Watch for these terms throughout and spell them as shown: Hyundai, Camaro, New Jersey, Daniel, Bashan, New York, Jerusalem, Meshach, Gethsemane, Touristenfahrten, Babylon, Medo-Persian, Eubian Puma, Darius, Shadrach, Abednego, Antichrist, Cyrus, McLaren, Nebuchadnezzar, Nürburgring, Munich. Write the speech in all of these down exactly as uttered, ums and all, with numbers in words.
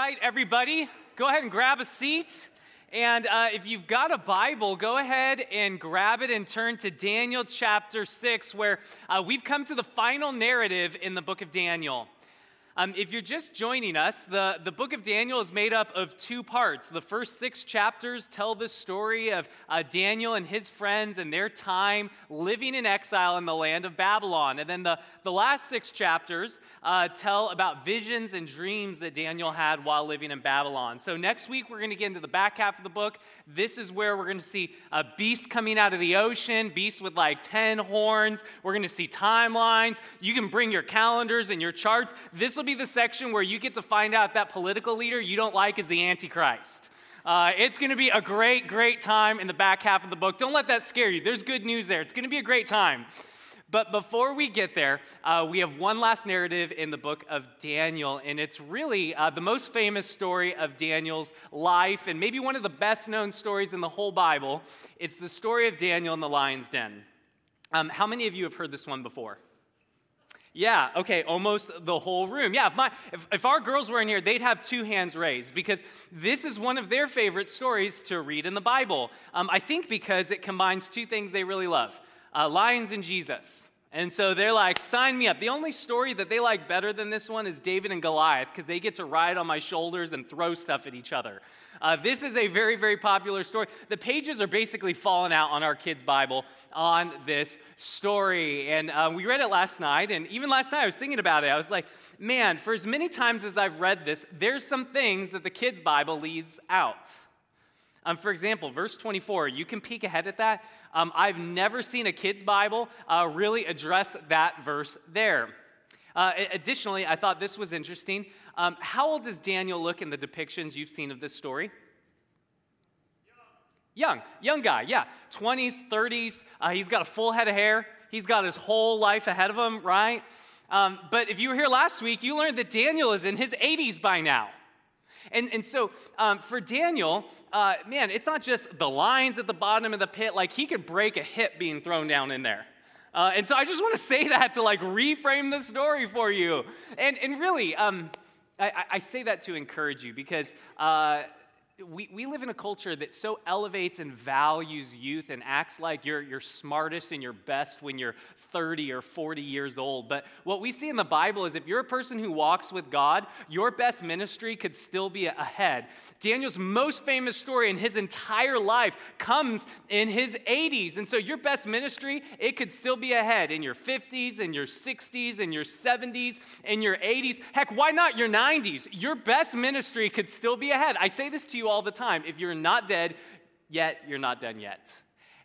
right, everybody, go ahead and grab a seat. And uh, if you've got a Bible, go ahead and grab it and turn to Daniel chapter six, where uh, we've come to the final narrative in the book of Daniel. Um, if you're just joining us, the, the book of Daniel is made up of two parts. The first six chapters tell the story of uh, Daniel and his friends and their time living in exile in the land of Babylon. And then the, the last six chapters uh, tell about visions and dreams that Daniel had while living in Babylon. So next week, we're going to get into the back half of the book. This is where we're going to see a beast coming out of the ocean, beast with like ten horns. We're going to see timelines. You can bring your calendars and your charts. This will be the section where you get to find out that political leader you don't like is the Antichrist. Uh, it's going to be a great, great time in the back half of the book. Don't let that scare you. There's good news there. It's going to be a great time. But before we get there, uh, we have one last narrative in the book of Daniel, and it's really uh, the most famous story of Daniel's life and maybe one of the best-known stories in the whole Bible. It's the story of Daniel in the lion's den. Um, how many of you have heard this one before? Yeah, okay, almost the whole room. Yeah, if, my, if, if our girls were in here, they'd have two hands raised because this is one of their favorite stories to read in the Bible. Um, I think because it combines two things they really love, uh, lions and Jesus. And so they're like, sign me up. The only story that they like better than this one is David and Goliath because they get to ride on my shoulders and throw stuff at each other. Uh, this is a very, very popular story. The pages are basically falling out on our kids' Bible on this story. And uh, we read it last night, and even last night I was thinking about it. I was like, man, for as many times as I've read this, there's some things that the kids' Bible leaves out. Um, for example, verse twenty-four, you can peek ahead at that. Um, I've never seen a kids' Bible uh, really address that verse there. Uh, additionally, I thought this was interesting. Um, how old does Daniel look in the depictions you've seen of this story? Young. Young, young guy, yeah. twenties, thirties, uh, he's got a full head of hair. He's got his whole life ahead of him, right? Um, but if you were here last week, you learned that Daniel is in his eighties by now. And and so um, for Daniel, uh, man, it's not just the lines at the bottom of the pit. Like, he could break a hip being thrown down in there. Uh, and so I just want to say that to, like, reframe the story for you. And and really, um, I, I say that to encourage you because uh, we, we live in a culture that so elevates and values youth and acts like you're, you're smartest and you're best when you're thirty or forty years old. But what we see in the Bible is if you're a person who walks with God, your best ministry could still be ahead. Daniel's most famous story in his entire life comes in his eighties. And so your best ministry, it could still be ahead in your fifties, in your sixties, in your seventies, in your eighties. Heck, why not your nineties? Your best ministry could still be ahead. I say this to you all the time. If you're not dead yet, you're not done yet.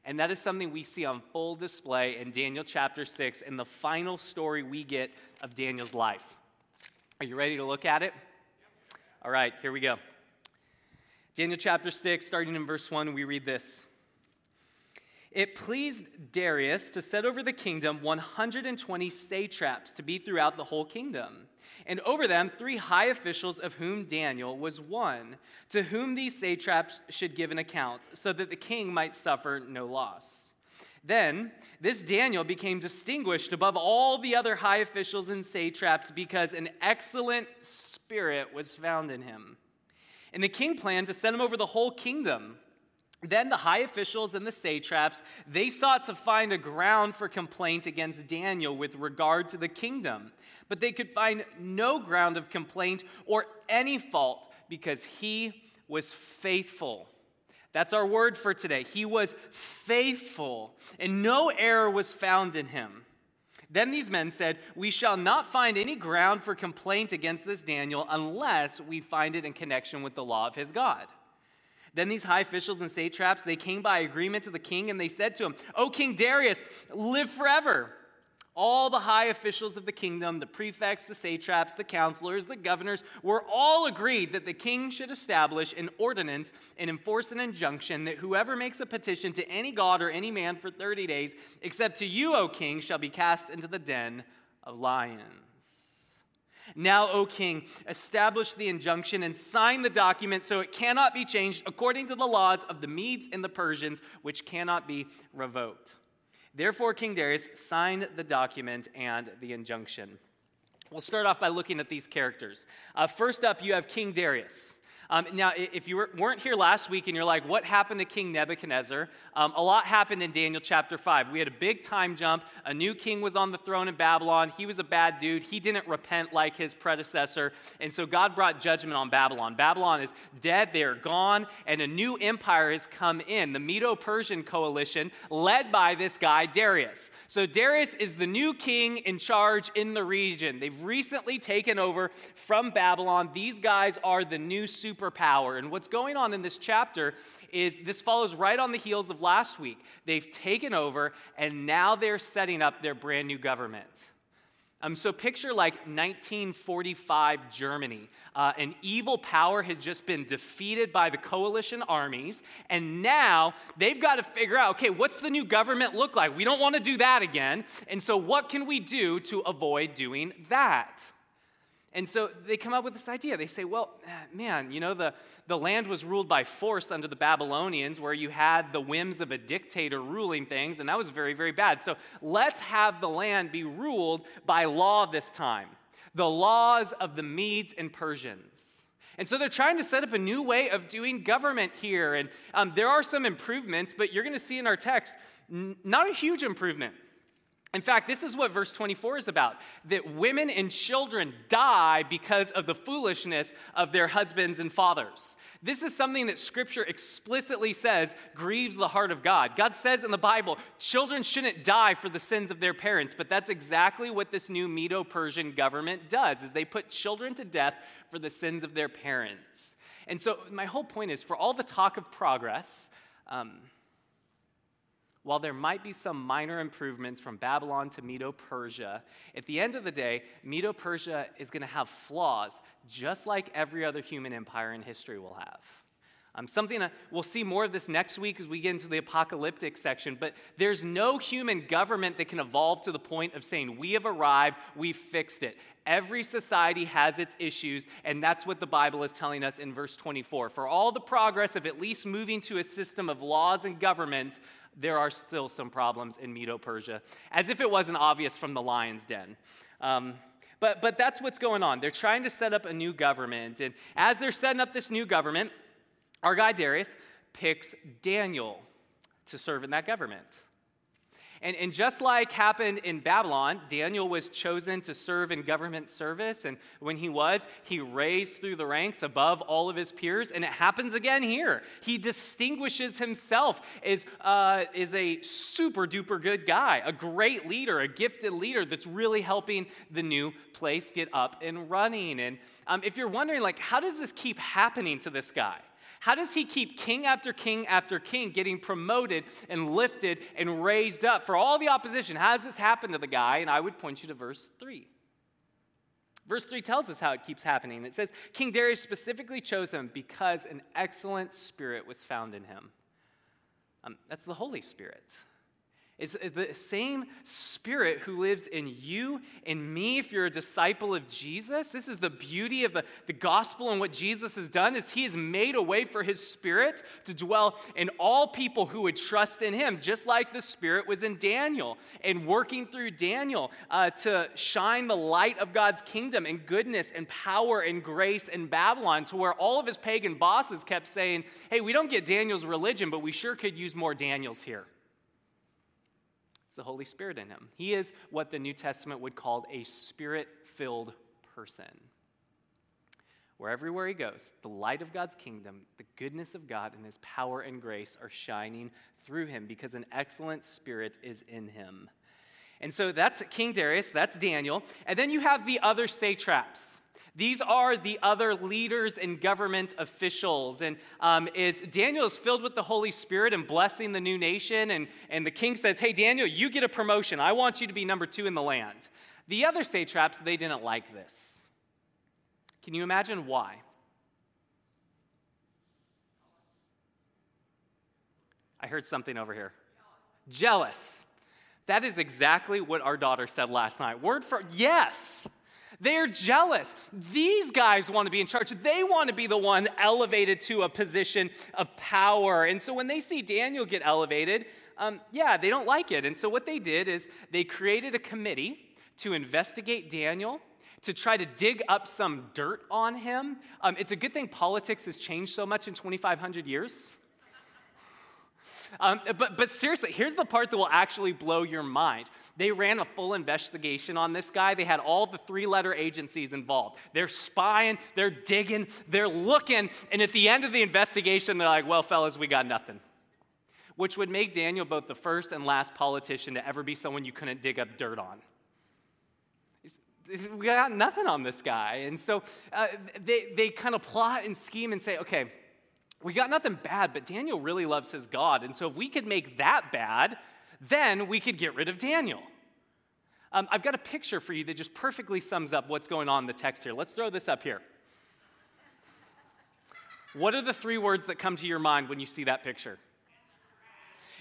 And that is something we see on full display in Daniel chapter six in the final story we get of Daniel's life. Are you ready to look at it? All right, here we go. Daniel chapter six, starting in verse one, we read this. It pleased Darius to set over the kingdom one hundred twenty satraps to be throughout the whole kingdom, and over them three high officials, of whom Daniel was one, to whom these satraps should give an account, so that the king might suffer no loss. Then this Daniel became distinguished above all the other high officials and satraps, because an excellent spirit was found in him. And the king planned to set him over the whole kingdom. Then the high officials and the satraps, they sought to find a ground for complaint against Daniel with regard to the kingdom. But they could find no ground of complaint or any fault, because he was faithful. That's our word for today. He was faithful, and no error was found in him. Then these men said, "We shall not find any ground for complaint against this Daniel unless we find it in connection with the law of his God." Then these high officials and satraps, they came by agreement to the king, and they said to him, "O King Darius, live forever." All the high officials of the kingdom, the prefects, the satraps, the counselors, the governors, were all agreed that the king should establish an ordinance and enforce an injunction that whoever makes a petition to any god or any man for thirty days, except to you, O king, shall be cast into the den of lions. Now, O king, establish the injunction and sign the document so it cannot be changed according to the laws of the Medes and the Persians, which cannot be revoked. Therefore, King Darius signed the document and the injunction. We'll start off by looking at these characters. Uh, first up, you have King Darius. Um, now, if you weren't here last week and you're like, what happened to King Nebuchadnezzar? Um, a lot happened in Daniel chapter five. We had a big time jump. A new king was on the throne in Babylon. He was a bad dude. He didn't repent like his predecessor. And so God brought judgment on Babylon. Babylon is dead. They are gone. And a new empire has come in, the Medo-Persian coalition led by this guy, Darius. So Darius is the new king in charge in the region. They've recently taken over from Babylon. These guys are the new super Power. And what's going on in this chapter is this follows right on the heels of last week. They've taken over, and now they're setting up their brand new government. Um, so picture like nineteen forty-five Germany. Uh, an evil power has just been defeated by the coalition armies, and now they've got to figure out, okay, what's the new government look like? We don't want to do that again, and so what can we do to avoid doing that? And so they come up with this idea. They say, well, man, you know, the, the land was ruled by force under the Babylonians, where you had the whims of a dictator ruling things, and that was very, very bad. So let's have the land be ruled by law this time, the laws of the Medes and Persians. And so they're trying to set up a new way of doing government here. And um, there are some improvements, but you're going to see in our text, n- not a huge improvement. In fact, this is what verse twenty-four is about, that women and children die because of the foolishness of their husbands and fathers. This is something that Scripture explicitly says grieves the heart of God. God says in the Bible, children shouldn't die for the sins of their parents, but that's exactly what this new Medo-Persian government does, is they put children to death for the sins of their parents. And so my whole point is, for all the talk of progress, um, while there might be some minor improvements from Babylon to Medo-Persia, at the end of the day, Medo-Persia is going to have flaws, just like every other human empire in history will have. Um, something uh, we'll see more of this next week as we get into the apocalyptic section, but there's no human government that can evolve to the point of saying, we have arrived, we fixed it. Every society has its issues, and that's what the Bible is telling us in verse twenty-four. For all the progress of at least moving to a system of laws and governments, there are still some problems in Medo-Persia, as if it wasn't obvious from the lion's den. Um, but, but that's what's going on. They're trying to set up a new government, and as they're setting up this new government, our guy Darius picks Daniel to serve in that government. And, and just like happened in Babylon, Daniel was chosen to serve in government service, and when he was, he raised through the ranks above all of his peers, and it happens again here. He distinguishes himself as uh, is a super-duper good guy, a great leader, a gifted leader that's really helping the new place get up and running. And um, if you're wondering, like, how does this keep happening to this guy? How does he keep king after king after king getting promoted and lifted and raised up for all the opposition? How does this happen to the guy? And I would point you to verse three. Verse three tells us how it keeps happening. It says, King Darius specifically chose him because an excellent spirit was found in him. Um, that's the Holy Spirit. It's the same Spirit who lives in you, in me, if you're a disciple of Jesus. This is the beauty of the, the gospel and what Jesus has done, is he has made a way for his Spirit to dwell in all people who would trust in him, just like the Spirit was in Daniel and working through Daniel uh, to shine the light of God's kingdom and goodness and power and grace in Babylon, to where all of his pagan bosses kept saying, hey, we don't get Daniel's religion, but we sure could use more Daniels here. It's the Holy Spirit in him. He is what the New Testament would call a spirit-filled person. Where everywhere he goes, the light of God's kingdom, the goodness of God, and his power and grace are shining through him because an excellent spirit is in him. And so that's King Darius, that's Daniel. And then you have the other satraps. These are the other leaders and government officials. And um, is Daniel is filled with the Holy Spirit and blessing the new nation. And, and the king says, hey, Daniel, you get a promotion. I want you to be number two in the land. The other satraps, they didn't like this. Can you imagine why? I heard something over here. Jealous. That is exactly what our daughter said last night. Word for yes. They're jealous. These guys want to be in charge. They want to be the one elevated to a position of power. And so when they see Daniel get elevated, um, yeah, they don't like it. And so what they did is they created a committee to investigate Daniel, to try to dig up some dirt on him. Um, it's a good thing politics has changed so much in twenty-five hundred years. Um, but, but seriously, here's the part that will actually blow your mind. They ran a full investigation on this guy. They had all the three-letter agencies involved. They're spying, they're digging, they're looking, and at the end of the investigation, they're like, well, fellas, we got nothing, which would make Daniel both the first and last politician to ever be someone you couldn't dig up dirt on. We got nothing on this guy. And so uh, they, they kind of plot and scheme and say, okay, we got nothing bad, but Daniel really loves his God. And so if we could make that bad, then we could get rid of Daniel. Um, I've got a picture for you that just perfectly sums up what's going on in the text here. Let's throw this up here. What are the three words that come to your mind when you see that picture?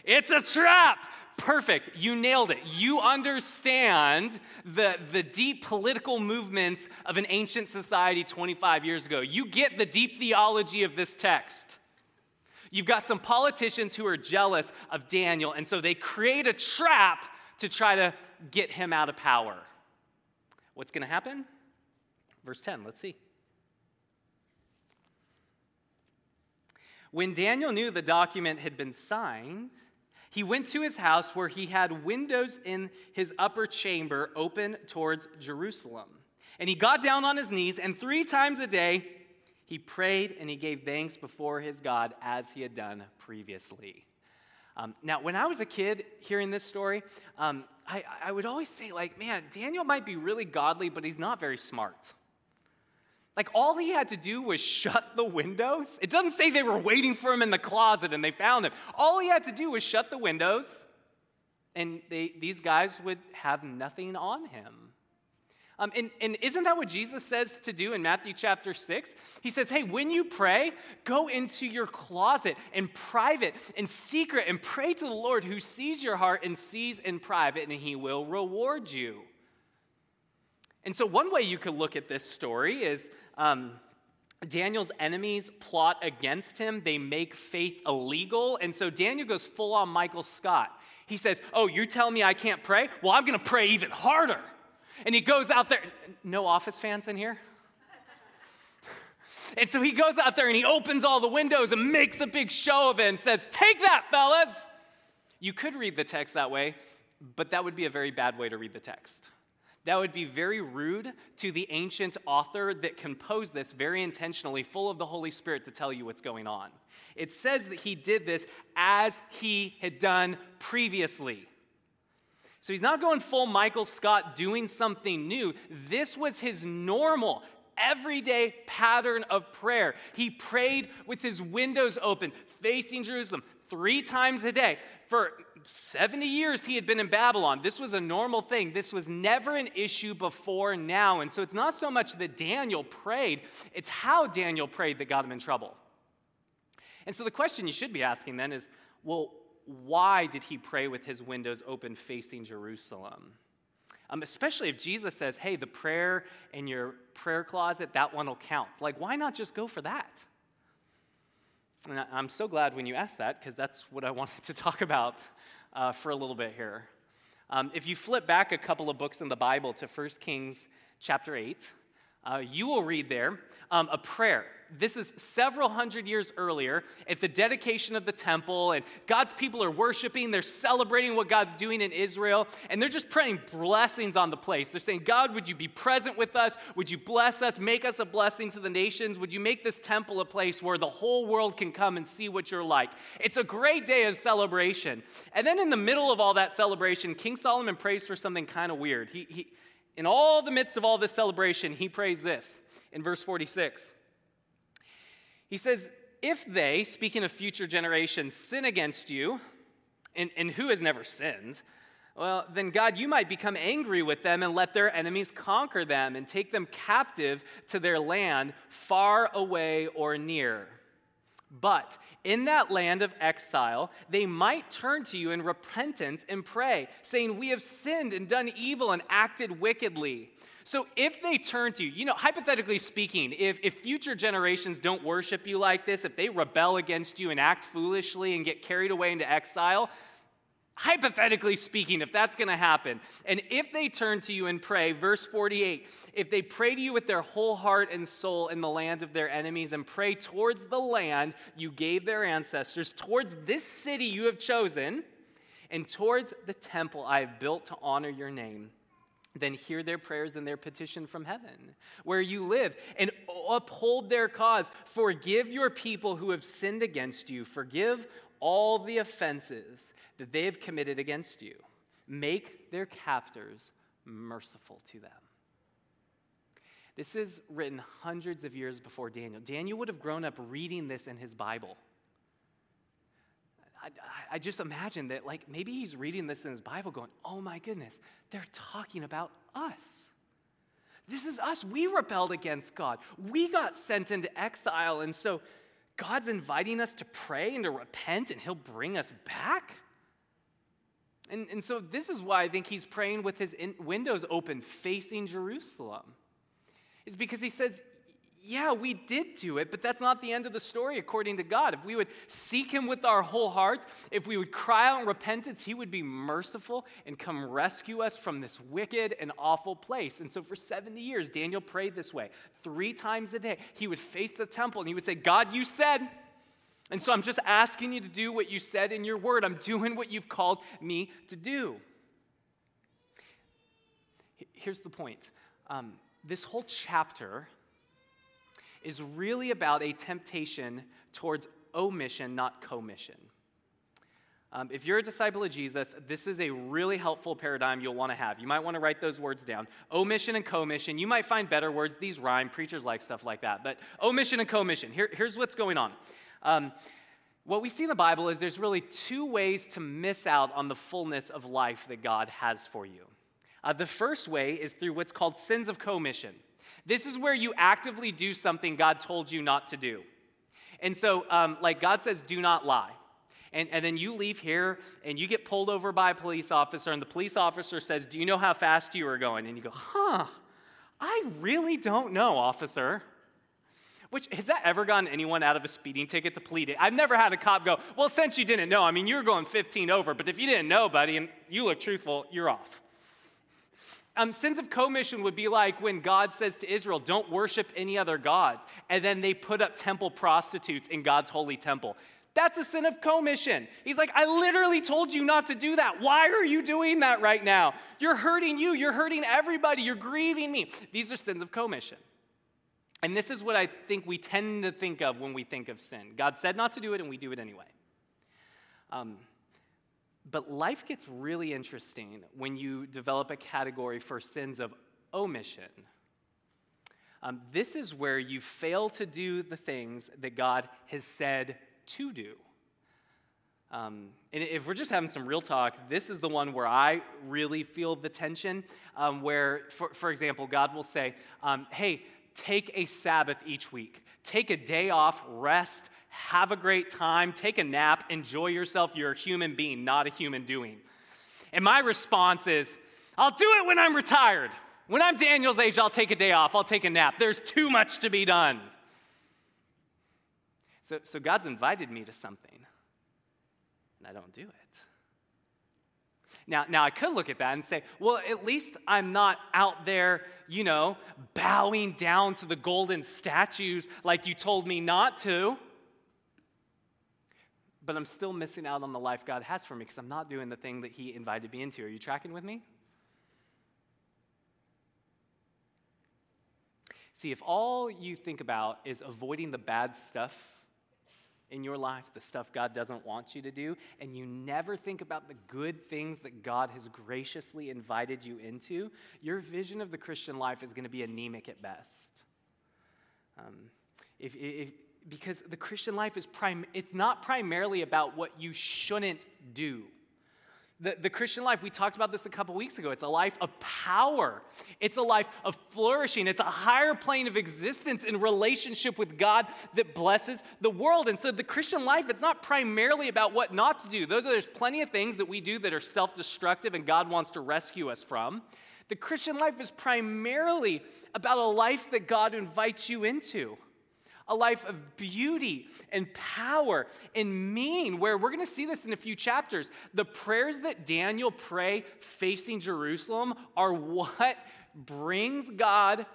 It's a trap. Perfect. You nailed it. You understand the, the deep political movements of an ancient society twenty-five years ago. You get the deep theology of this text. You've got some politicians who are jealous of Daniel, and so they create a trap to try to get him out of power. What's going to happen? Verse ten, let's see. When Daniel knew the document had been signed, he went to his house where he had windows in his upper chamber open towards Jerusalem. And he got down on his knees, and three times a day he prayed and he gave thanks before his God as he had done previously. Um, now, when I was a kid hearing this story, um, I, I would always say, like, man, Daniel might be really godly, but he's not very smart. Like, all he had to do was shut the windows. It doesn't say they were waiting for him in the closet and they found him. All he had to do was shut the windows, and they, these guys would have nothing on him. Um, and, and isn't that what Jesus says to do in Matthew chapter six? He says, hey, when you pray, go into your closet and private and secret and pray to the Lord who sees your heart and sees in private, and he will reward you. And so one way you could look at this story is um, Daniel's enemies plot against him. They make faith illegal. And so Daniel goes full on Michael Scott. He says, oh, you're telling me I can't pray? Well, I'm going to pray even harder. And he goes out there. No Office fans in here? And so he goes out there and he opens all the windows and makes a big show of it and says, take that, fellas. You could read the text that way, but that would be a very bad way to read the text. That would be very rude to the ancient author that composed this very intentionally, full of the Holy Spirit, to tell you what's going on. It says that he did this as he had done previously. So he's not going full Michael Scott doing something new. This was his normal, everyday pattern of prayer. He prayed with his windows open, facing Jerusalem, three times a day. For seventy years he had been in Babylon. This was a normal thing. This was never an issue before now. And so it's not so much that Daniel prayed, it's how Daniel prayed that got him in trouble. And so the question you should be asking then is, well, why did he pray with his windows open facing Jerusalem? Um, especially if Jesus says, hey, the prayer in your prayer closet, that one will count. Like, why not just go for that? And I'm so glad when you asked that, because that's what I wanted to talk about uh, for a little bit here. Um, if you flip back a couple of books in the Bible to First Kings chapter eight, uh, you will read there um, a prayer. This is several hundred years earlier at the dedication of the temple, and God's people are worshiping. They're celebrating what God's doing in Israel, and they're just praying blessings on the place. They're saying, God, would you be present with us? Would you bless us? Make us a blessing to the nations? Would you make this temple a place where the whole world can come and see what you're like? It's a great day of celebration. And then in the middle of all that celebration, King Solomon prays for something kind of weird. He, he, in all the midst of all this celebration, he prays this in verse forty-six. He says, if they, speaking of future generations, sin against you, and, and who has never sinned, well, then God, you might become angry with them and let their enemies conquer them and take them captive to their land, far away or near. But in that land of exile, they might turn to you in repentance and pray, saying, we have sinned and done evil and acted wickedly. So if they turn to you, you know, hypothetically speaking, if, if future generations don't worship you like this, if they rebel against you and act foolishly and get carried away into exile, Hypothetically speaking, if that's going to happen, and if they turn to you and pray, verse forty-eight, if they pray to you with their whole heart and soul in the land of their enemies and pray towards the land you gave their ancestors, towards this city you have chosen, and towards the temple I have built to honor your name, then hear their prayers and their petition from heaven, where you live, and uphold their cause. Forgive your people who have sinned against you. Forgive all the offenses that they have committed against you. Make their captors merciful to them. This is written hundreds of years before Daniel. Daniel would have grown up reading this in his Bible. I, I just imagine that, like, maybe he's reading this in his Bible going, oh my goodness, they're talking about us. This is us. We rebelled against God. We got sent into exile, and so God's inviting us to pray and to repent, and he'll bring us back? And, and so this is why I think he's praying with his in, windows open, facing Jerusalem. It's because he says, yeah, we did do it, but that's not the end of the story according to God. If we would seek him with our whole hearts, if we would cry out in repentance, he would be merciful and come rescue us from this wicked and awful place. And so for seventy years, Daniel prayed this way. Three times a day, he would face the temple and he would say, God, you said. And so I'm just asking you to do what you said in your word. I'm doing what you've called me to do. Here's the point. Um, this whole chapter is really about a temptation towards omission, not commission. Um, if you're a disciple of Jesus, this is a really helpful paradigm you'll want to have. You might want to write those words down. Omission and commission. You might find better words. These rhyme. Preachers like stuff like that. But omission and commission. Here, here's what's going on. Um, what we see in the Bible is there's really two ways to miss out on the fullness of life that God has for you. Uh, the first way is through what's called sins of commission. This is where you actively do something God told you not to do. And so, um, like God says, do not lie. And, and then you leave here, and you get pulled over by a police officer, and the police officer says, do you know how fast you were going? And you go, huh, I really don't know, officer. Which, has that ever gotten anyone out of a speeding ticket to plead it? I've never had a cop go, well, since you didn't know, I mean, you were going fifteen over, but if you didn't know, buddy, and you look truthful, you're off. Um, sins of commission would be like when God says to Israel, don't worship any other gods, and then they put up temple prostitutes in God's holy temple. That's a sin of commission. He's like, I literally told you not to do that. Why are you doing that right now? You're hurting you. You're hurting everybody. You're grieving me. These are sins of commission. And this is what I think we tend to think of when we think of sin. God said not to do it, and we do it anyway. Um But life gets really interesting when you develop a category for sins of omission. Um, this is where you fail to do the things that God has said to do. Um, and if we're just having some real talk, this is the one where I really feel the tension, um, where, for, for example, God will say, um, hey, take a Sabbath each week. Take a day off, rest, have a great time, take a nap, enjoy yourself. You're a human being, not a human doing. And my response is, I'll do it when I'm retired. When I'm Daniel's age, I'll take a day off, I'll take a nap. There's too much to be done. So, so God's invited me to something, and I don't do it. Now, now I could look at that and say, well, at least I'm not out there, you know, bowing down to the golden statues like you told me not to. But I'm still missing out on the life God has for me because I'm not doing the thing that he invited me into. Are you tracking with me? See, if all you think about is avoiding the bad stuff in your life, the stuff God doesn't want you to do, and you never think about the good things that God has graciously invited you into, your vision of the Christian life is going to be anemic at best. Um, if, if, because the Christian life is prim- it's not primarily about what you shouldn't do. The, the Christian life, we talked about this a couple weeks ago, it's a life of power. It's a life of flourishing. It's a higher plane of existence in relationship with God that blesses the world. And so the Christian life, it's not primarily about what not to do. Though there's plenty of things that we do that are self-destructive and God wants to rescue us from. The Christian life is primarily about a life that God invites you into. a life of beauty and power and meaning, where we're going to see this in a few chapters. The prayers that Daniel prayed facing Jerusalem are what brings God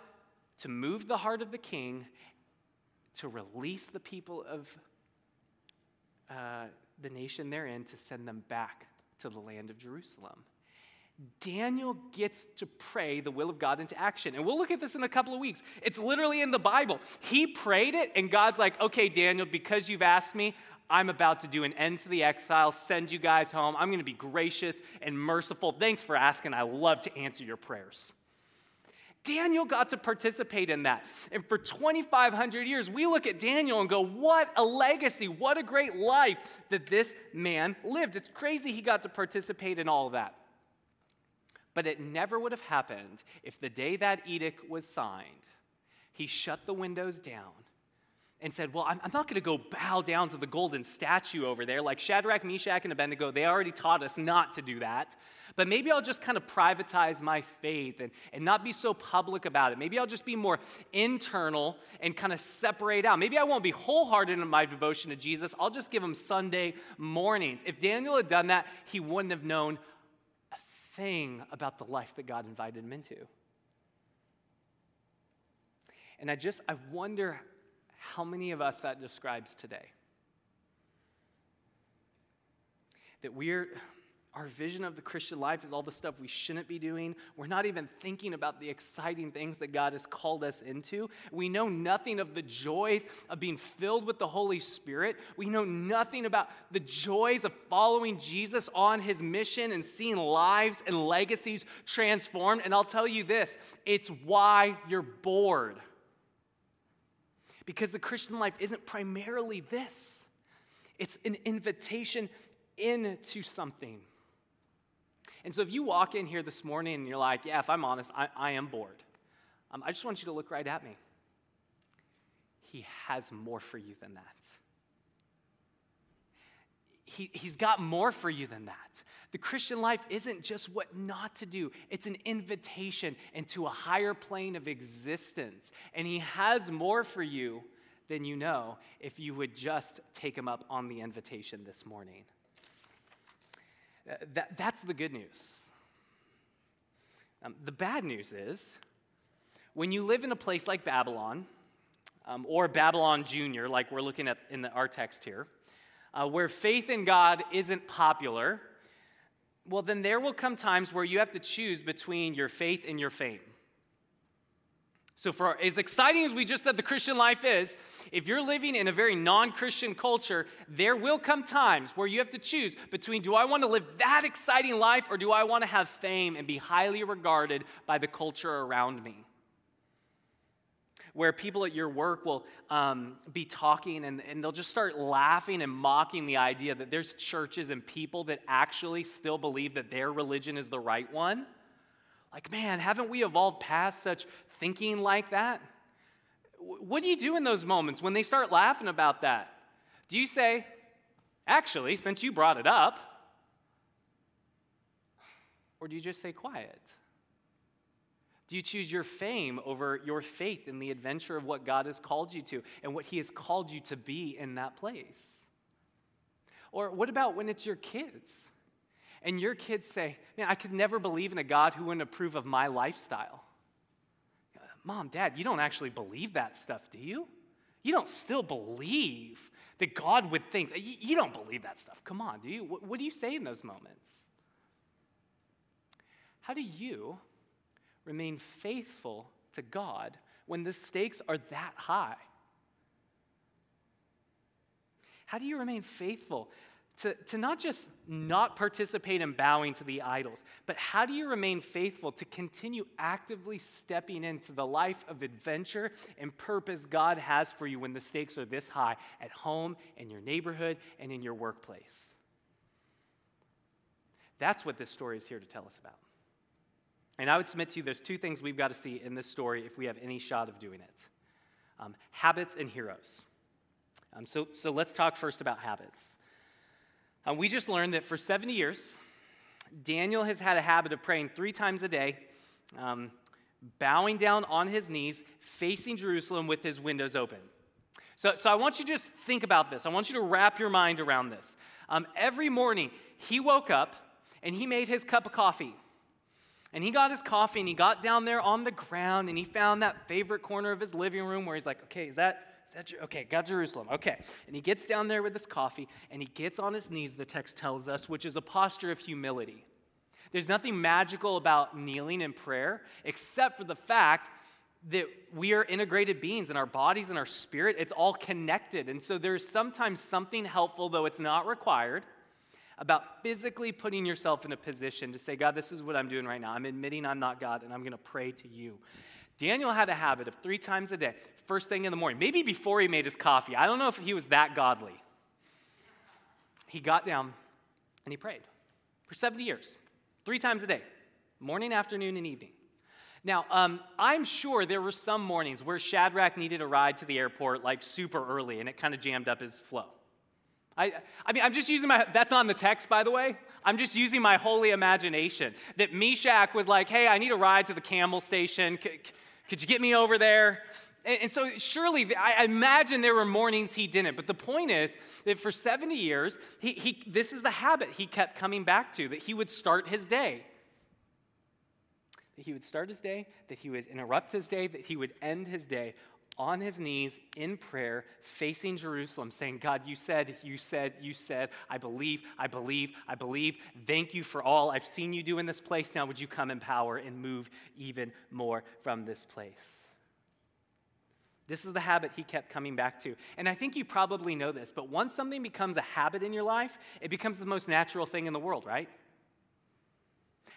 to move the heart of the king, to release the people of uh, the nation they're in, to send them back to the land of Jerusalem. Daniel gets to pray the will of God into action. And we'll look at this in a couple of weeks. It's literally in the Bible. He prayed it, and God's like, okay, Daniel, because you've asked me, I'm about to do an end to the exile, send you guys home. I'm going to be gracious and merciful. Thanks for asking. I love to answer your prayers. Daniel got to participate in that. And for twenty-five hundred years, we look at Daniel and go, what a legacy, what a great life that this man lived. It's crazy he got to participate in all of that. But it never would have happened if the day that edict was signed, he shut the windows down and said, well, I'm, I'm not going to go bow down to the golden statue over there. Like Shadrach, Meshach, and Abednego, they already taught us not to do that. But maybe I'll just kind of privatize my faith and, and not be so public about it. Maybe I'll just be more internal and kind of separate out. Maybe I won't be wholehearted in my devotion to Jesus. I'll just give him Sunday mornings. If Daniel had done that, he wouldn't have known thing about the life that God invited him into. And I just, I wonder how many of us that describes today. That we're, our vision of the Christian life is all the stuff we shouldn't be doing. We're not even thinking about the exciting things that God has called us into. We know nothing of the joys of being filled with the Holy Spirit. We know nothing about the joys of following Jesus on his mission and seeing lives and legacies transformed. And I'll tell you this, it's why you're bored. Because the Christian life isn't primarily this. It's an invitation into something. And so if you walk in here this morning and you're like, yeah, if I'm honest, I, I am bored. Um, I just want you to look right at me. He has more for you than that. He, he's got more for you than that. The Christian life isn't just what not to do. It's an invitation into a higher plane of existence. And he has more for you than you know if you would just take him up on the invitation this morning. That, that's the good news. Um, the bad news is, when you live in a place like Babylon, um, or Babylon Junior, like we're looking at in the, our text here, uh, where faith in God isn't popular, well, then there will come times where you have to choose between your faith and your fame. So for as exciting as we just said the Christian life is, if you're living in a very non-Christian culture, there will come times where you have to choose between, do I want to live that exciting life, or do I want to have fame and be highly regarded by the culture around me? Where people at your work will um, be talking and, and they'll just start laughing and mocking the idea that there's churches and people that actually still believe that their religion is the right one. Like, man, haven't we evolved past such thinking like that? What do you do in those moments when they start laughing about that? Do you say, actually, since you brought it up? Or do you just stay quiet? Do you choose your fame over your faith in the adventure of what God has called you to and what he has called you to be in that place? Or what about when it's your kids? And your kids say, man, I could never believe in a God who wouldn't approve of my lifestyle. Mom, Dad, you don't actually believe that stuff, do you? You don't still believe that God would think, you don't believe that stuff. Come on, do you? What do you say in those moments? How do you remain faithful to God when the stakes are that high? How do you remain faithful To, to not just not participate in bowing to the idols, but how do you remain faithful to continue actively stepping into the life of adventure and purpose God has for you when the stakes are this high at home, in your neighborhood, and in your workplace? That's what this story is here to tell us about. And I would submit to you there's two things we've got to see in this story if we have any shot of doing it. Um, habits and heroes. Um, so, so let's talk first about habits. Uh, we just learned that for seventy years, Daniel has had a habit of praying three times a day, um, bowing down on his knees, facing Jerusalem with his windows open. So, so I want you to just think about this. I want you to wrap your mind around this. Um, every morning, he woke up, and he made his cup of coffee. And he got his coffee, and he got down there on the ground, and he found that favorite corner of his living room where he's like, okay, is that, is that, okay, got Jerusalem, okay. And he gets down there with his coffee, and he gets on his knees, the text tells us, which is a posture of humility. There's nothing magical about kneeling in prayer, except for the fact that we are integrated beings, and our bodies and our spirit, it's all connected. And so there's sometimes something helpful, though it's not required, about physically putting yourself in a position to say, God, this is what I'm doing right now. I'm admitting I'm not God, and I'm going to pray to you. Daniel had a habit of three times a day, first thing in the morning, maybe before he made his coffee. I don't know if he was that godly. He got down, and he prayed for seventy years, three times a day, morning, afternoon, and evening. Now, um, I'm sure there were some mornings where Shadrach needed a ride to the airport, like, super early, and it kind of jammed up his flow. I, I mean, I'm just using my, that's on the text, by the way. I'm just using my holy imagination that Meshach was like, hey, I need a ride to the camel station. Could, could you get me over there? And, and so surely, I imagine there were mornings he didn't. But the point is that for seventy years, he, he this is the habit he kept coming back to, that he would start his day. That he would start his day, that he would interrupt his day, that he would end his day on his knees in prayer, facing Jerusalem, saying, God, you said, you said, you said, I believe, I believe, I believe. Thank you for all I've seen you do in this place. Now would you come in power and move even more from this place? This is the habit he kept coming back to. And I think you probably know this, but once something becomes a habit in your life, it becomes the most natural thing in the world, right?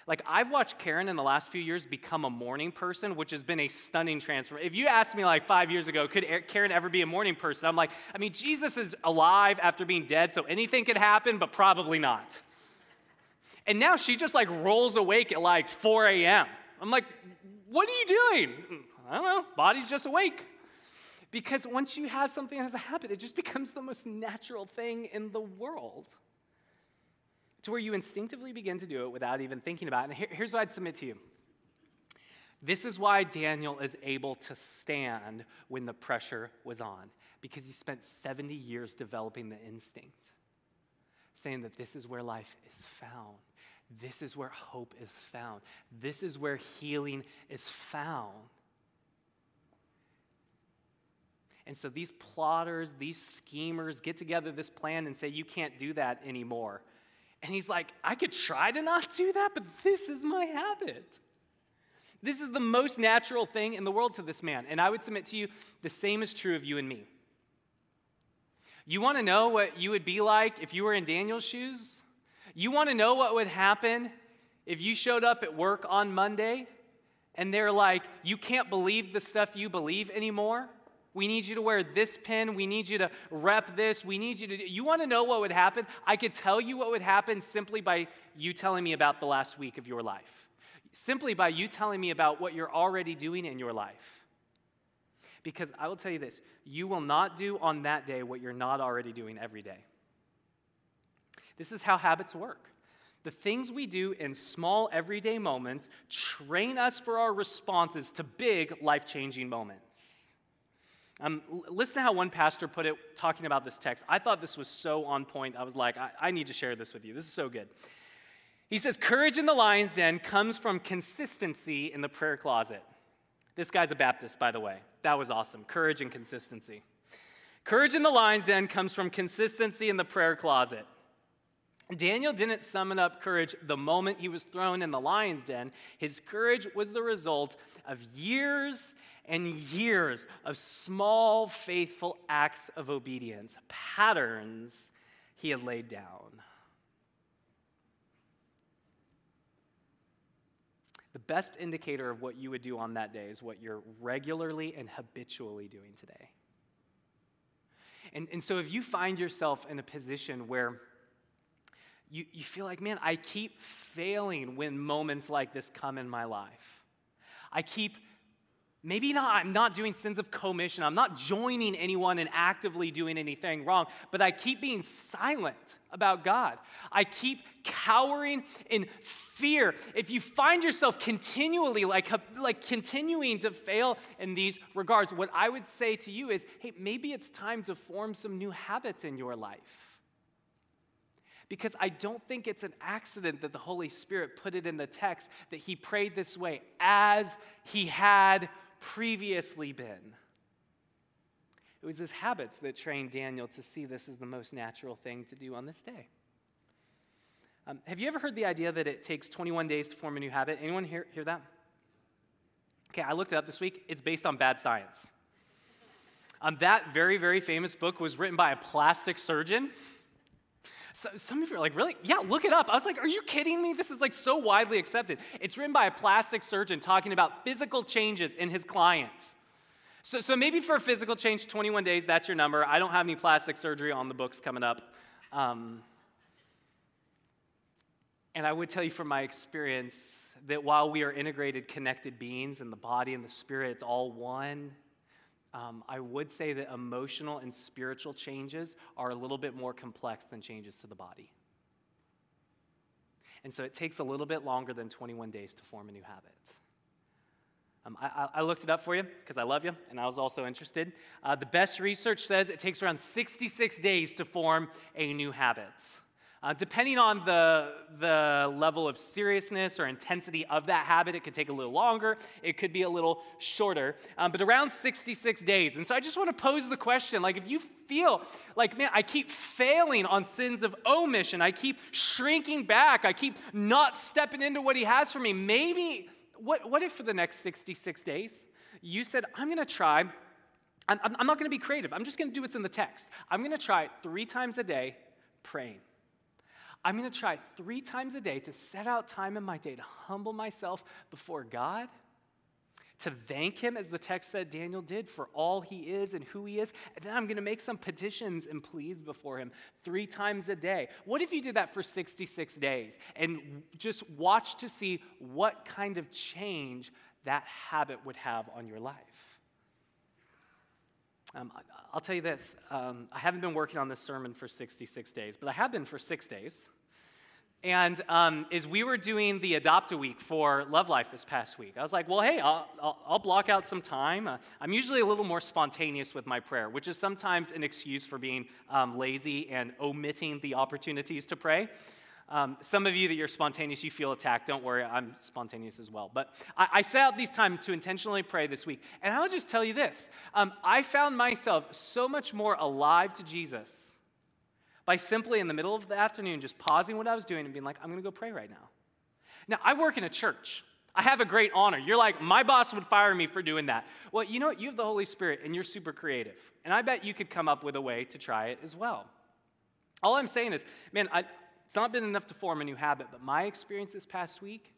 Like, I've watched Karen in the last few years become a morning person, which has been a stunning transformation. If you asked me, like, five years ago, could Karen ever be a morning person? I'm like, I mean, Jesus is alive after being dead, so anything could happen, but probably not. And now she just, like, rolls awake at, like, four a.m. I'm like, what are you doing? I don't know. Body's just awake. Because once you have something as a habit, it just becomes the most natural thing in the world, to where you instinctively begin to do it without even thinking about it. And here, here's what I'd submit to you. This is why Daniel is able to stand when the pressure was on, because he spent seventy years developing the instinct, saying that this is where life is found. This is where hope is found. This is where healing is found. And so these plotters, these schemers get together this plan and say, you can't do that anymore. And he's like, I could try to not do that, but this is my habit. This is the most natural thing in the world to this man. And I would submit to you, the same is true of you and me. You want to know what you would be like if you were in Daniel's shoes? You want to know what would happen if you showed up at work on Monday and they're like, you can't believe the stuff you believe anymore? We need you to wear this pin. We need you to rep this. We need you to do. You want to know what would happen? I could tell you what would happen simply by you telling me about the last week of your life. Simply by you telling me about what you're already doing in your life. Because I will tell you this, you will not do on that day what you're not already doing every day. This is how habits work. The things we do in small everyday moments train us for our responses to big life-changing moments. Um, listen to how one pastor put it, talking about this text. I thought this was so on point. I was like, I, I need to share this with you. This is so good. He says, courage in the lion's den comes from consistency in the prayer closet. This guy's a Baptist, by the way. That was awesome. Courage and consistency. Courage in the lion's den comes from consistency in the prayer closet. Daniel didn't summon up courage the moment he was thrown in the lion's den. His courage was the result of years and years of small, faithful acts of obedience, patterns he had laid down. The best indicator of what you would do on that day is what you're regularly and habitually doing today. And, and so if you find yourself in a position where You, you feel like, man, I keep failing when moments like this come in my life. I keep Maybe not, I'm not doing sins of commission. I'm not joining anyone and actively doing anything wrong, but I keep being silent about God. I keep cowering in fear. If you find yourself continually like, like continuing to fail in these regards, what I would say to you is, hey, maybe it's time to form some new habits in your life. Because I don't think it's an accident that the Holy Spirit put it in the text that he prayed this way, as he had previously been. It was his habits that trained Daniel to see this as the most natural thing to do on this day. Um, have you ever heard the idea that it takes twenty-one days to form a new habit? Anyone hear, hear that? Okay, I looked it up this week. It's based on bad science. Um, that very, very famous book was written by a plastic surgeon. So some of you are like, really? Yeah, look it up. I was like, are you kidding me? This is like so widely accepted. It's written by a plastic surgeon talking about physical changes in his clients. So, so maybe for a physical change, twenty-one days, that's your number. I don't have any plastic surgery on the books coming up. Um, and I would tell you from my experience that while we are integrated, connected beings, and the body and the spirit, it's all one, Um, I would say that emotional and spiritual changes are a little bit more complex than changes to the body. And so it takes a little bit longer than twenty-one days to form a new habit. Um, I, I looked it up for you because I love you, and I was also interested. Uh, the best research says it takes around sixty-six days to form a new habit. Uh, depending on the, the level of seriousness or intensity of that habit, it could take a little longer. It could be a little shorter, um, but around sixty-six days. And so I just want to pose the question, like if you feel like, man, I keep failing on sins of omission. I keep shrinking back. I keep not stepping into what he has for me. Maybe, what, what if for the next sixty-six days, you said, I'm going to try, I'm, I'm not going to be creative. I'm just going to do what's in the text. I'm going to try three times a day praying. I'm going to try three times a day to set out time in my day to humble myself before God, to thank him, as the text said Daniel did, for all he is and who he is. And then I'm going to make some petitions and pleads before him three times a day. What if you did that for sixty-six days and just watch to see what kind of change that habit would have on your life? Um, I'll tell you this, um, I haven't been working on this sermon for sixty-six days, but I have been for six days. And um, as we were doing the Adopt-A-Week for Love Life this past week, I was like, well, hey, I'll, I'll, I'll block out some time. Uh, I'm usually a little more spontaneous with my prayer, which is sometimes an excuse for being um, lazy and omitting the opportunities to pray. Um, some of you that you're spontaneous, you feel attacked. Don't worry, I'm spontaneous as well. But I, I set out these time to intentionally pray this week. And I will just tell you this. Um, I found myself so much more alive to Jesus by simply in the middle of the afternoon just pausing what I was doing and being like, I'm going to go pray right now. Now, I work in a church. I have a great honor. You're like, my boss would fire me for doing that. Well, you know what? You have the Holy Spirit, and you're super creative. And I bet you could come up with a way to try it as well. All I'm saying is, man, I... It's not been enough to form a new habit, but my experience this past week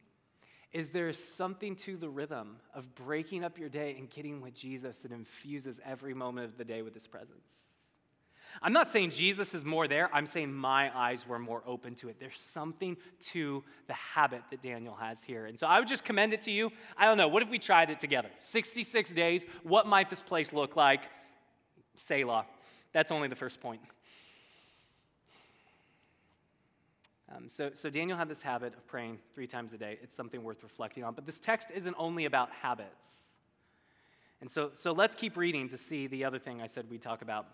is there is something to the rhythm of breaking up your day and getting with Jesus that infuses every moment of the day with his presence. I'm not saying Jesus is more there. I'm saying my eyes were more open to it. There's something to the habit that Daniel has here. And so I would just commend it to you. I don't know. What if we tried it together? sixty-six days. What might this place look like? Selah. That's only the first point. Um, so, so Daniel had this habit of praying three times a day. It's something worth reflecting on. But this text isn't only about habits. And so, so let's keep reading to see the other thing I said we'd talk about.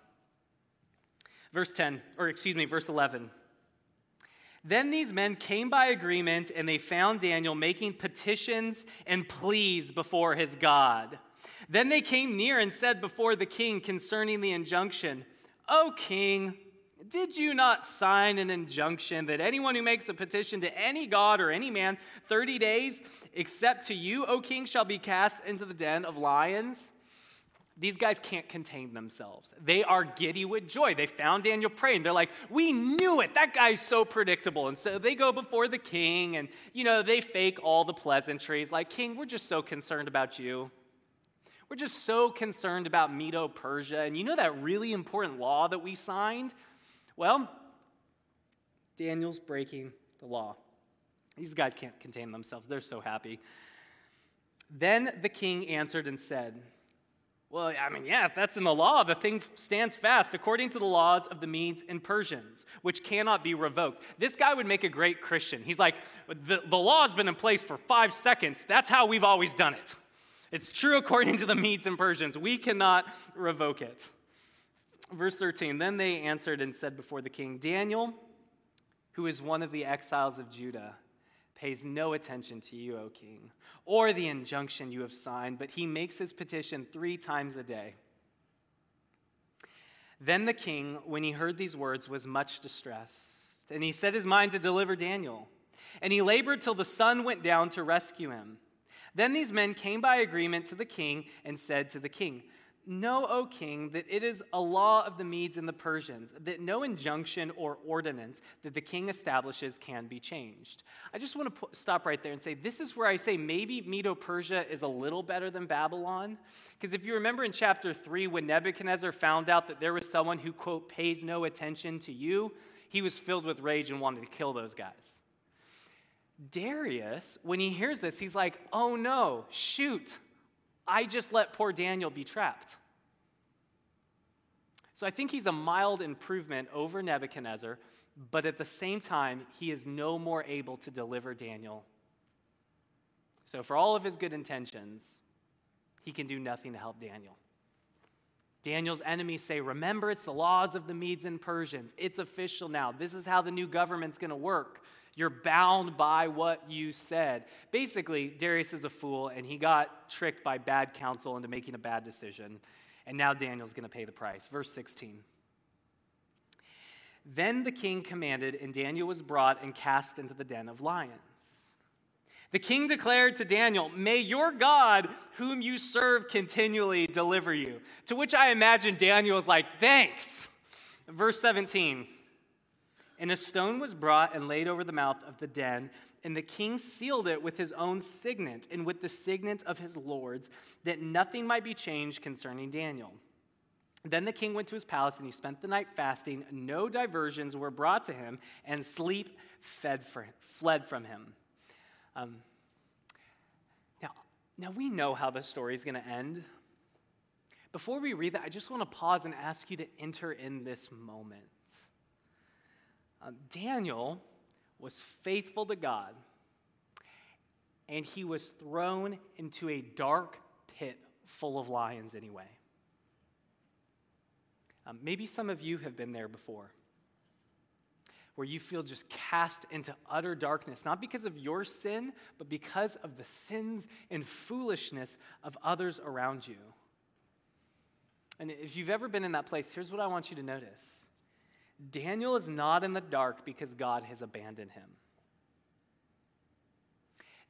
Verse ten, or excuse me, verse eleven. Then these men came by agreement, and they found Daniel making petitions and pleas before his God. Then they came near and said before the king concerning the injunction, O king, did you not sign an injunction that anyone who makes a petition to any god or any man thirty days, except to you, O king, shall be cast into the den of lions? These guys can't contain themselves. They are giddy with joy. They found Daniel praying. They're like, we knew it. That guy's so predictable. And so they go before the king, and, you know, they fake all the pleasantries. Like, king, we're just so concerned about you. We're just so concerned about Medo-Persia. And you know that really important law that we signed? Well, Daniel's breaking the law. These guys can't contain themselves. They're so happy. Then the king answered and said, well, I mean, yeah, if that's in the law, the thing stands fast according to the laws of the Medes and Persians, which cannot be revoked. This guy would make a great Christian. He's like, the, the law's been in place for five seconds. That's how we've always done it. It's true according to the Medes and Persians. We cannot revoke it. Verse thirteen, then they answered and said before the king, Daniel, who is one of the exiles of Judah, pays no attention to you, O king, or the injunction you have signed, but he makes his petition three times a day. Then the king, when he heard these words, was much distressed, and he set his mind to deliver Daniel. And he labored till the sun went down to rescue him. Then these men came by agreement to the king and said to the king, know, O king, that it is a law of the Medes and the Persians, that no injunction or ordinance that the king establishes can be changed. I just want to po- stop right there and say, this is where I say maybe Medo-Persia is a little better than Babylon. Because if you remember in chapter three, when Nebuchadnezzar found out that there was someone who, quote, pays no attention to you, he was filled with rage and wanted to kill those guys. Darius, when he hears this, he's like, oh no, shoot. I just let poor Daniel be trapped. So I think he's a mild improvement over Nebuchadnezzar, but at the same time, he is no more able to deliver Daniel. So for all of his good intentions, he can do nothing to help Daniel. Daniel's enemies say, remember, it's the laws of the Medes and Persians. It's official now. This is how the new government's going to work. You're bound by what you said. Basically, Darius is a fool, and he got tricked by bad counsel into making a bad decision. And now Daniel's going to pay the price. Verse sixteen. Then the king commanded, and Daniel was brought and cast into the den of lions. The king declared to Daniel, may your God, whom you serve continually, deliver you. To which I imagine Daniel is like, thanks. Verse seventeen. And a stone was brought and laid over the mouth of the den, and the king sealed it with his own signet and with the signet of his lords, that nothing might be changed concerning Daniel. Then the king went to his palace, and he spent the night fasting. No diversions were brought to him, and sleep fed for him, fled from him. Um, now, now we know how the story is going to end. Before we read that, I just want to pause and ask you to enter in this moment. Um, Daniel was faithful to God, and he was thrown into a dark pit full of lions anyway. Um, maybe some of you have been there before, where you feel just cast into utter darkness, not because of your sin, but because of the sins and foolishness of others around you. And if you've ever been in that place, here's what I want you to notice. Daniel is not in the dark because God has abandoned him.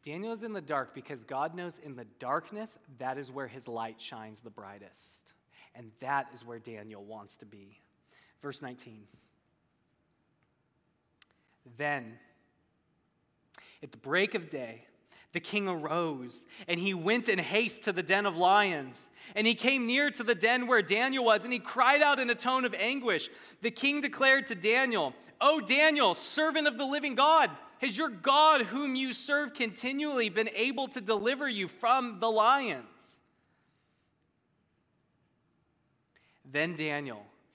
Daniel is in the dark because God knows in the darkness, that is where his light shines the brightest. And that is where Daniel wants to be. Verse nineteen. Then, at the break of day, the king arose, and he went in haste to the den of lions. And he came near to the den where Daniel was, and he cried out in a tone of anguish. The king declared to Daniel, O Daniel, servant of the living God, has your God, whom you serve continually, been able to deliver you from the lions? Then Daniel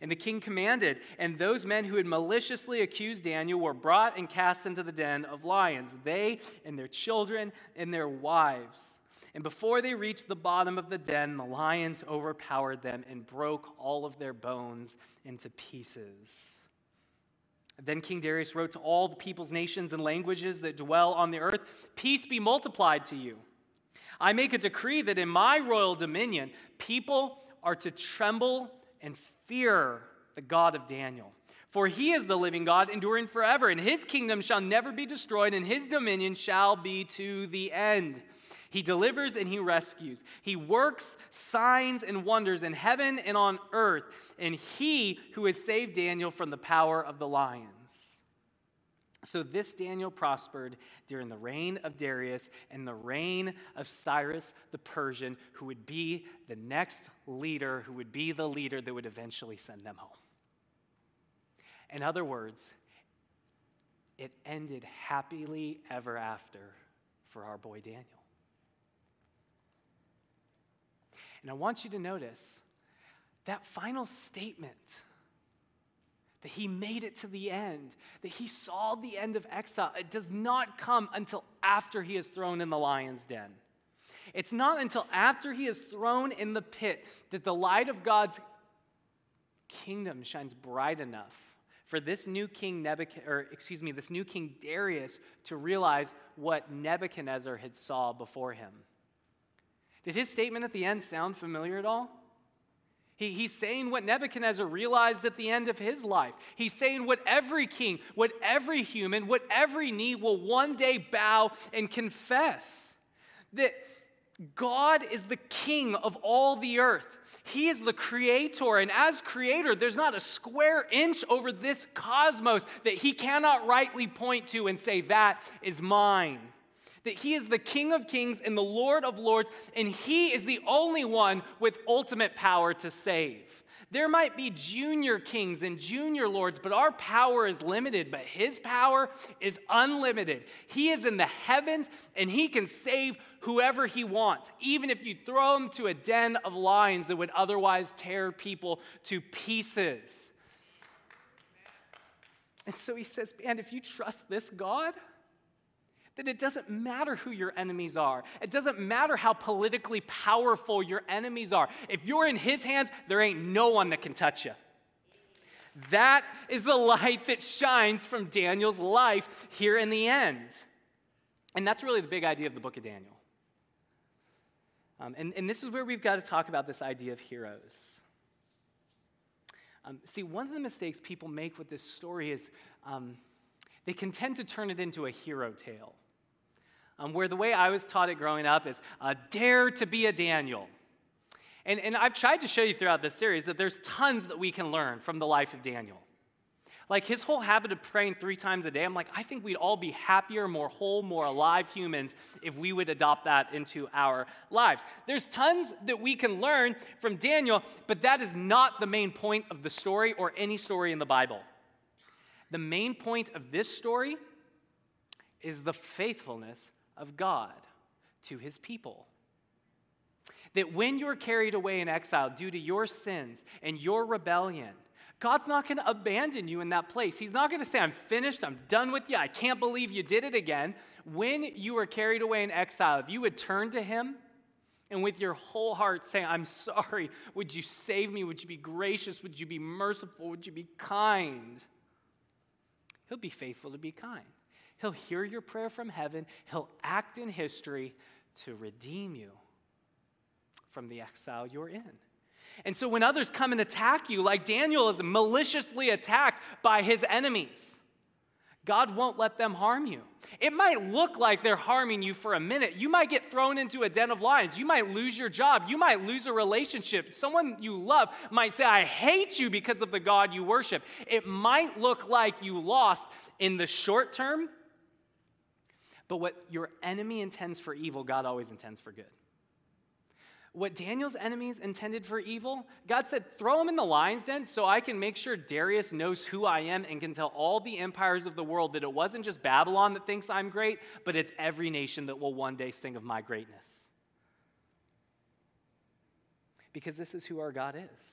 And the king commanded, and those men who had maliciously accused Daniel were brought and cast into the den of lions, they and their children and their wives. And before they reached the bottom of the den, the lions overpowered them and broke all of their bones into pieces. Then King Darius wrote to all the peoples, nations, and languages that dwell on the earth, peace be multiplied to you. I make a decree that in my royal dominion, people are to tremble and fear the God of Daniel. For he is the living God, enduring forever, and his kingdom shall never be destroyed, and his dominion shall be to the end. He delivers and he rescues. He works signs and wonders in heaven and on earth. And he who has saved Daniel from the power of the lions. So this Daniel prospered during the reign of Darius and the reign of Cyrus the Persian, who would be the next leader, who would be the leader that would eventually send them home. In other words, it ended happily ever after for our boy Daniel. And I want you to notice that final statement, that he made it to the end, that he saw the end of exile. It does not come until after he is thrown in the lion's den. It's not until after he is thrown in the pit that the light of God's kingdom shines bright enough for this new king Nebuchadnezzar, or excuse me, this new king Darius to realize what Nebuchadnezzar had saw before him. Did his statement at the end sound familiar at all? He, he's saying what Nebuchadnezzar realized at the end of his life. He's saying what every king, what every human, what every knee will one day bow and confess. That God is the king of all the earth. He is the creator, and as creator, there's not a square inch over this cosmos that he cannot rightly point to and say, that is mine. That he is the King of kings and the Lord of lords, and he is the only one with ultimate power to save. There might be junior kings and junior lords, but our power is limited, but his power is unlimited. He is in the heavens, and he can save whoever he wants, even if you throw him to a den of lions that would otherwise tear people to pieces. And so he says, man, if you trust this God, that it doesn't matter who your enemies are. It doesn't matter how politically powerful your enemies are. If you're in his hands, there ain't no one that can touch you. That is the light that shines from Daniel's life here in the end. And that's really the big idea of the book of Daniel. Um, and, and this is where we've got to talk about this idea of heroes. Um, see, one of the mistakes people make with this story is um, they can tend to turn it into a hero tale. Um, where the way I was taught it growing up is, uh, dare to be a Daniel. And, and I've tried to show you throughout this series that there's tons that we can learn from the life of Daniel. Like his whole habit of praying three times a day, I'm like, I think we'd all be happier, more whole, more alive humans if we would adopt that into our lives. There's tons that we can learn from Daniel, but that is not the main point of the story or any story in the Bible. The main point of this story is the faithfulness of God to his people. That when you're carried away in exile due to your sins and your rebellion, God's not going to abandon you in that place. He's not going to say, I'm finished, I'm done with you, I can't believe you did it again. When you are carried away in exile, if you would turn to him and with your whole heart say, I'm sorry, would you save me? Would you be gracious? Would you be merciful? Would you be kind? He'll be faithful to be kind. He'll hear your prayer from heaven. He'll act in history to redeem you from the exile you're in. And so when others come and attack you, like Daniel is maliciously attacked by his enemies, God won't let them harm you. It might look like they're harming you for a minute. You might get thrown into a den of lions. You might lose your job. You might lose a relationship. Someone you love might say, I hate you because of the God you worship. It might look like you lost in the short term, but what your enemy intends for evil, God always intends for good. What Daniel's enemies intended for evil, God said, throw him in the lion's den so I can make sure Darius knows who I am and can tell all the empires of the world that it wasn't just Babylon that thinks I'm great, but it's every nation that will one day sing of my greatness. Because this is who our God is.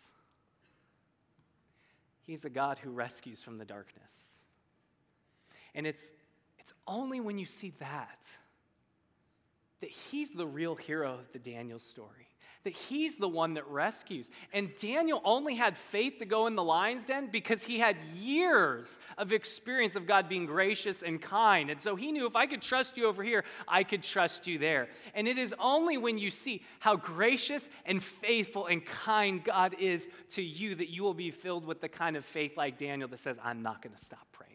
He's a God who rescues from the darkness. And it's, it's only when you see that that he's the real hero of the Daniel story, that he's the one that rescues. And Daniel only had faith to go in the lion's den because he had years of experience of God being gracious and kind. And so he knew if I could trust you over here, I could trust you there. And it is only when you see how gracious and faithful and kind God is to you that you will be filled with the kind of faith like Daniel that says, I'm not going to stop praying.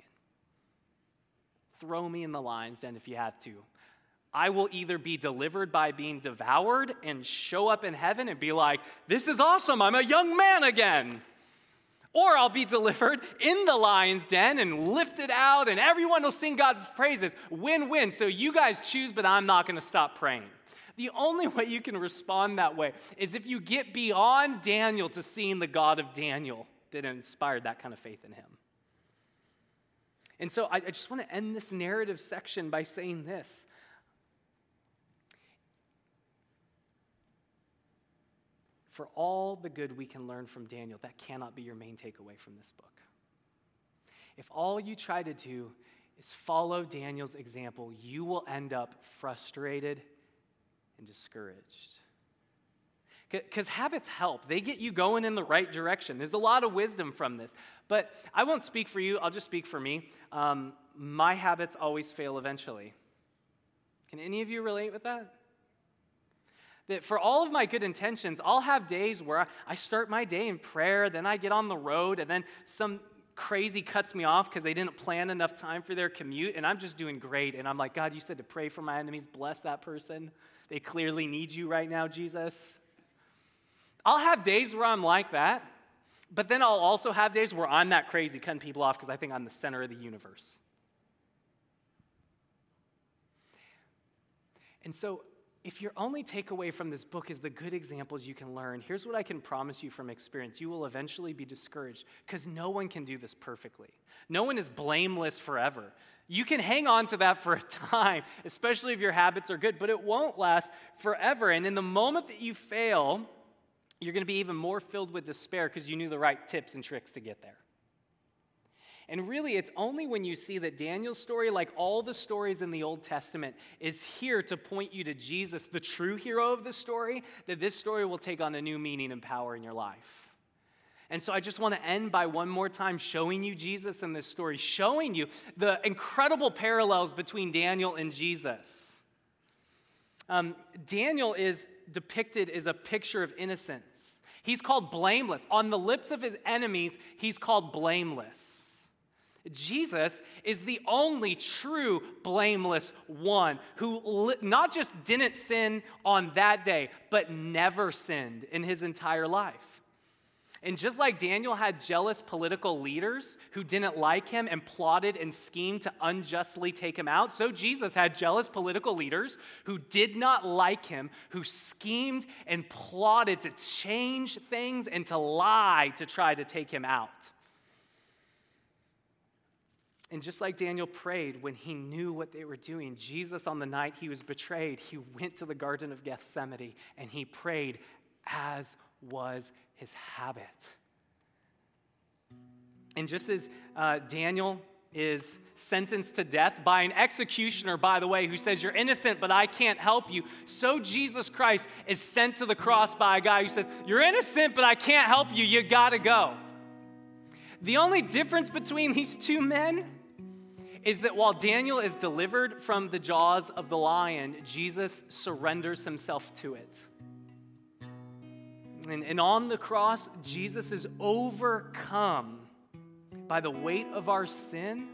Throw me in the lion's den if you have to. I will either be delivered by being devoured and show up in heaven and be like, this is awesome, I'm a young man again. Or I'll be delivered in the lion's den and lifted out and everyone will sing God's praises. Win-win. So you guys choose, but I'm not going to stop praying. The only way you can respond that way is if you get beyond Daniel to seeing the God of Daniel that inspired that kind of faith in him. And so I, I just want to end this narrative section by saying this. For all the good we can learn from Daniel, that cannot be your main takeaway from this book. If all you try to do is follow Daniel's example, you will end up frustrated and discouraged. Because habits help. They get you going in the right direction. There's a lot of wisdom from this. But I won't speak for you. I'll just speak for me. Um, my habits always fail eventually. Can any of you relate with that? That for all of my good intentions, I'll have days where I start my day in prayer, then I get on the road, and then some crazy cuts me off because they didn't plan enough time for their commute, and I'm just doing great. And I'm like, God, you said to pray for my enemies. Bless that person. They clearly need you right now, Jesus. I'll have days where I'm like that, but then I'll also have days where I'm that crazy cutting people off because I think I'm the center of the universe. And so if your only takeaway from this book is the good examples you can learn, here's what I can promise you from experience. You will eventually be discouraged because no one can do this perfectly. No one is blameless forever. You can hang on to that for a time, especially if your habits are good, but it won't last forever. And in the moment that you fail, you're going to be even more filled with despair because you knew the right tips and tricks to get there. And really, it's only when you see that Daniel's story, like all the stories in the Old Testament, is here to point you to Jesus, the true hero of the story, that this story will take on a new meaning and power in your life. And so I just want to end by one more time showing you Jesus in this story, showing you the incredible parallels between Daniel and Jesus. Um, Daniel is depicted as a picture of innocence. He's called blameless. On the lips of his enemies, he's called blameless. Jesus is the only true blameless one who li- not just didn't sin on that day, but never sinned in his entire life. And just like Daniel had jealous political leaders who didn't like him and plotted and schemed to unjustly take him out, so Jesus had jealous political leaders who did not like him, who schemed and plotted to change things and to lie to try to take him out. And just like Daniel prayed when he knew what they were doing, Jesus, on the night he was betrayed, he went to the Garden of Gethsemane and he prayed as was his habit. And just as uh, Daniel is sentenced to death by an executioner, by the way, who says, you're innocent, but I can't help you, so Jesus Christ is sent to the cross by a guy who says, you're innocent, but I can't help you. You gotta go. The only difference between these two men is that while Daniel is delivered from the jaws of the lion, Jesus surrenders himself to it. And, and on the cross, Jesus is overcome by the weight of our sin.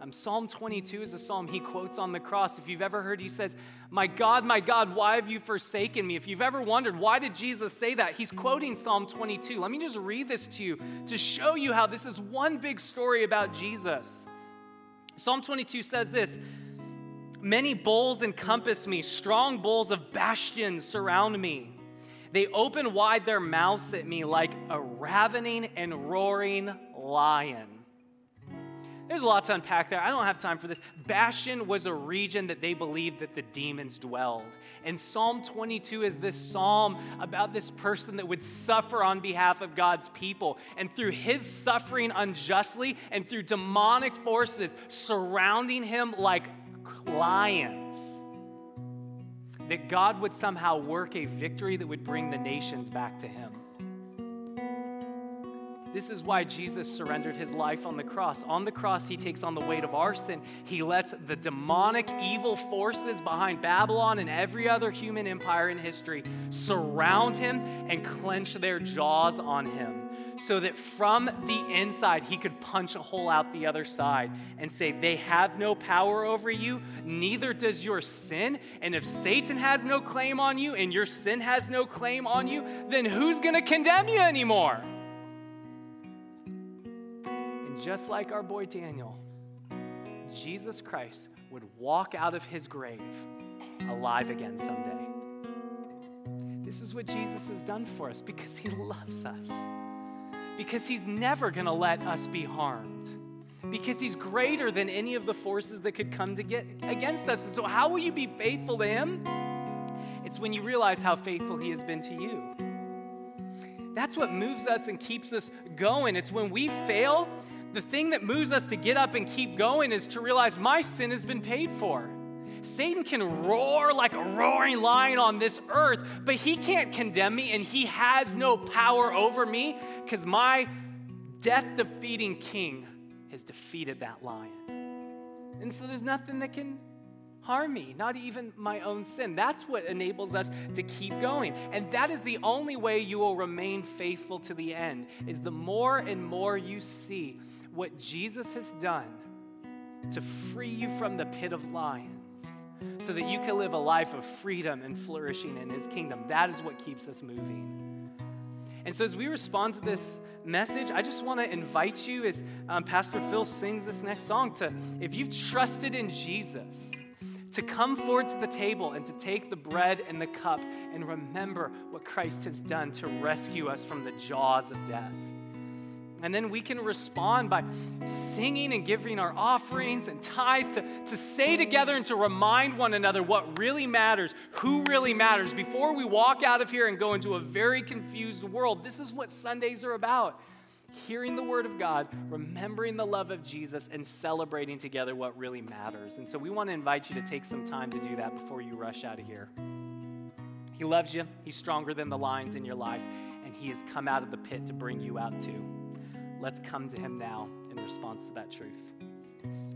Um, Psalm twenty-two is a psalm he quotes on the cross. If you've ever heard, he says, my God, my God, why have you forsaken me? If you've ever wondered, why did Jesus say that? He's quoting Psalm twenty-two. Let me just read this to you to show you how this is one big story about Jesus. Psalm twenty-two says this, many bulls encompass me, strong bulls of Bashan surround me. They open wide their mouths at me like a ravening and roaring lion. There's a lot to unpack there. I don't have time for this. Bashan was a region that they believed that the demons dwelled. And Psalm twenty-two is this psalm about this person that would suffer on behalf of God's people. And through his suffering unjustly and through demonic forces surrounding him like lions, that God would somehow work a victory that would bring the nations back to him. This is why Jesus surrendered his life on the cross. On the cross, he takes on the weight of our sin. He lets the demonic evil forces behind Babylon and every other human empire in history surround him and clench their jaws on him. so that from the inside, he could punch a hole out the other side and say, they have no power over you, neither does your sin. And if Satan has no claim on you and your sin has no claim on you, then who's going to condemn you anymore? And just like our boy Daniel, Jesus Christ would walk out of his grave alive again someday. This is what Jesus has done for us because he loves us, because he's never going to let us be harmed, because he's greater than any of the forces that could come to get against us. And so how will you be faithful to him? It's when you realize how faithful he has been to you. That's what moves us and keeps us going. It's when we fail, the thing that moves us to get up and keep going is to realize my sin has been paid for. Satan can roar like a roaring lion on this earth, but he can't condemn me, and he has no power over me because my death-defeating king has defeated that lion. And so there's nothing that can harm me, not even my own sin. That's what enables us to keep going. And that is the only way you will remain faithful to the end, is the more and more you see what Jesus has done to free you from the pit of lions, so that you can live a life of freedom and flourishing in his kingdom. That is what keeps us moving. And so as we respond to this message, I just want to invite you, as um, Pastor Phil sings this next song, to, if you've trusted in Jesus, to come forward to the table and to take the bread and the cup and remember what Christ has done to rescue us from the jaws of death. And then we can respond by singing and giving our offerings and tithes to, to say together and to remind one another what really matters, who really matters. Before we walk out of here and go into a very confused world, this is what Sundays are about. Hearing the word of God, remembering the love of Jesus, and celebrating together what really matters. And so we want to invite you to take some time to do that before you rush out of here. He loves you. He's stronger than the lions in your life, and he has come out of the pit to bring you out too. Let's come to him now in response to that truth.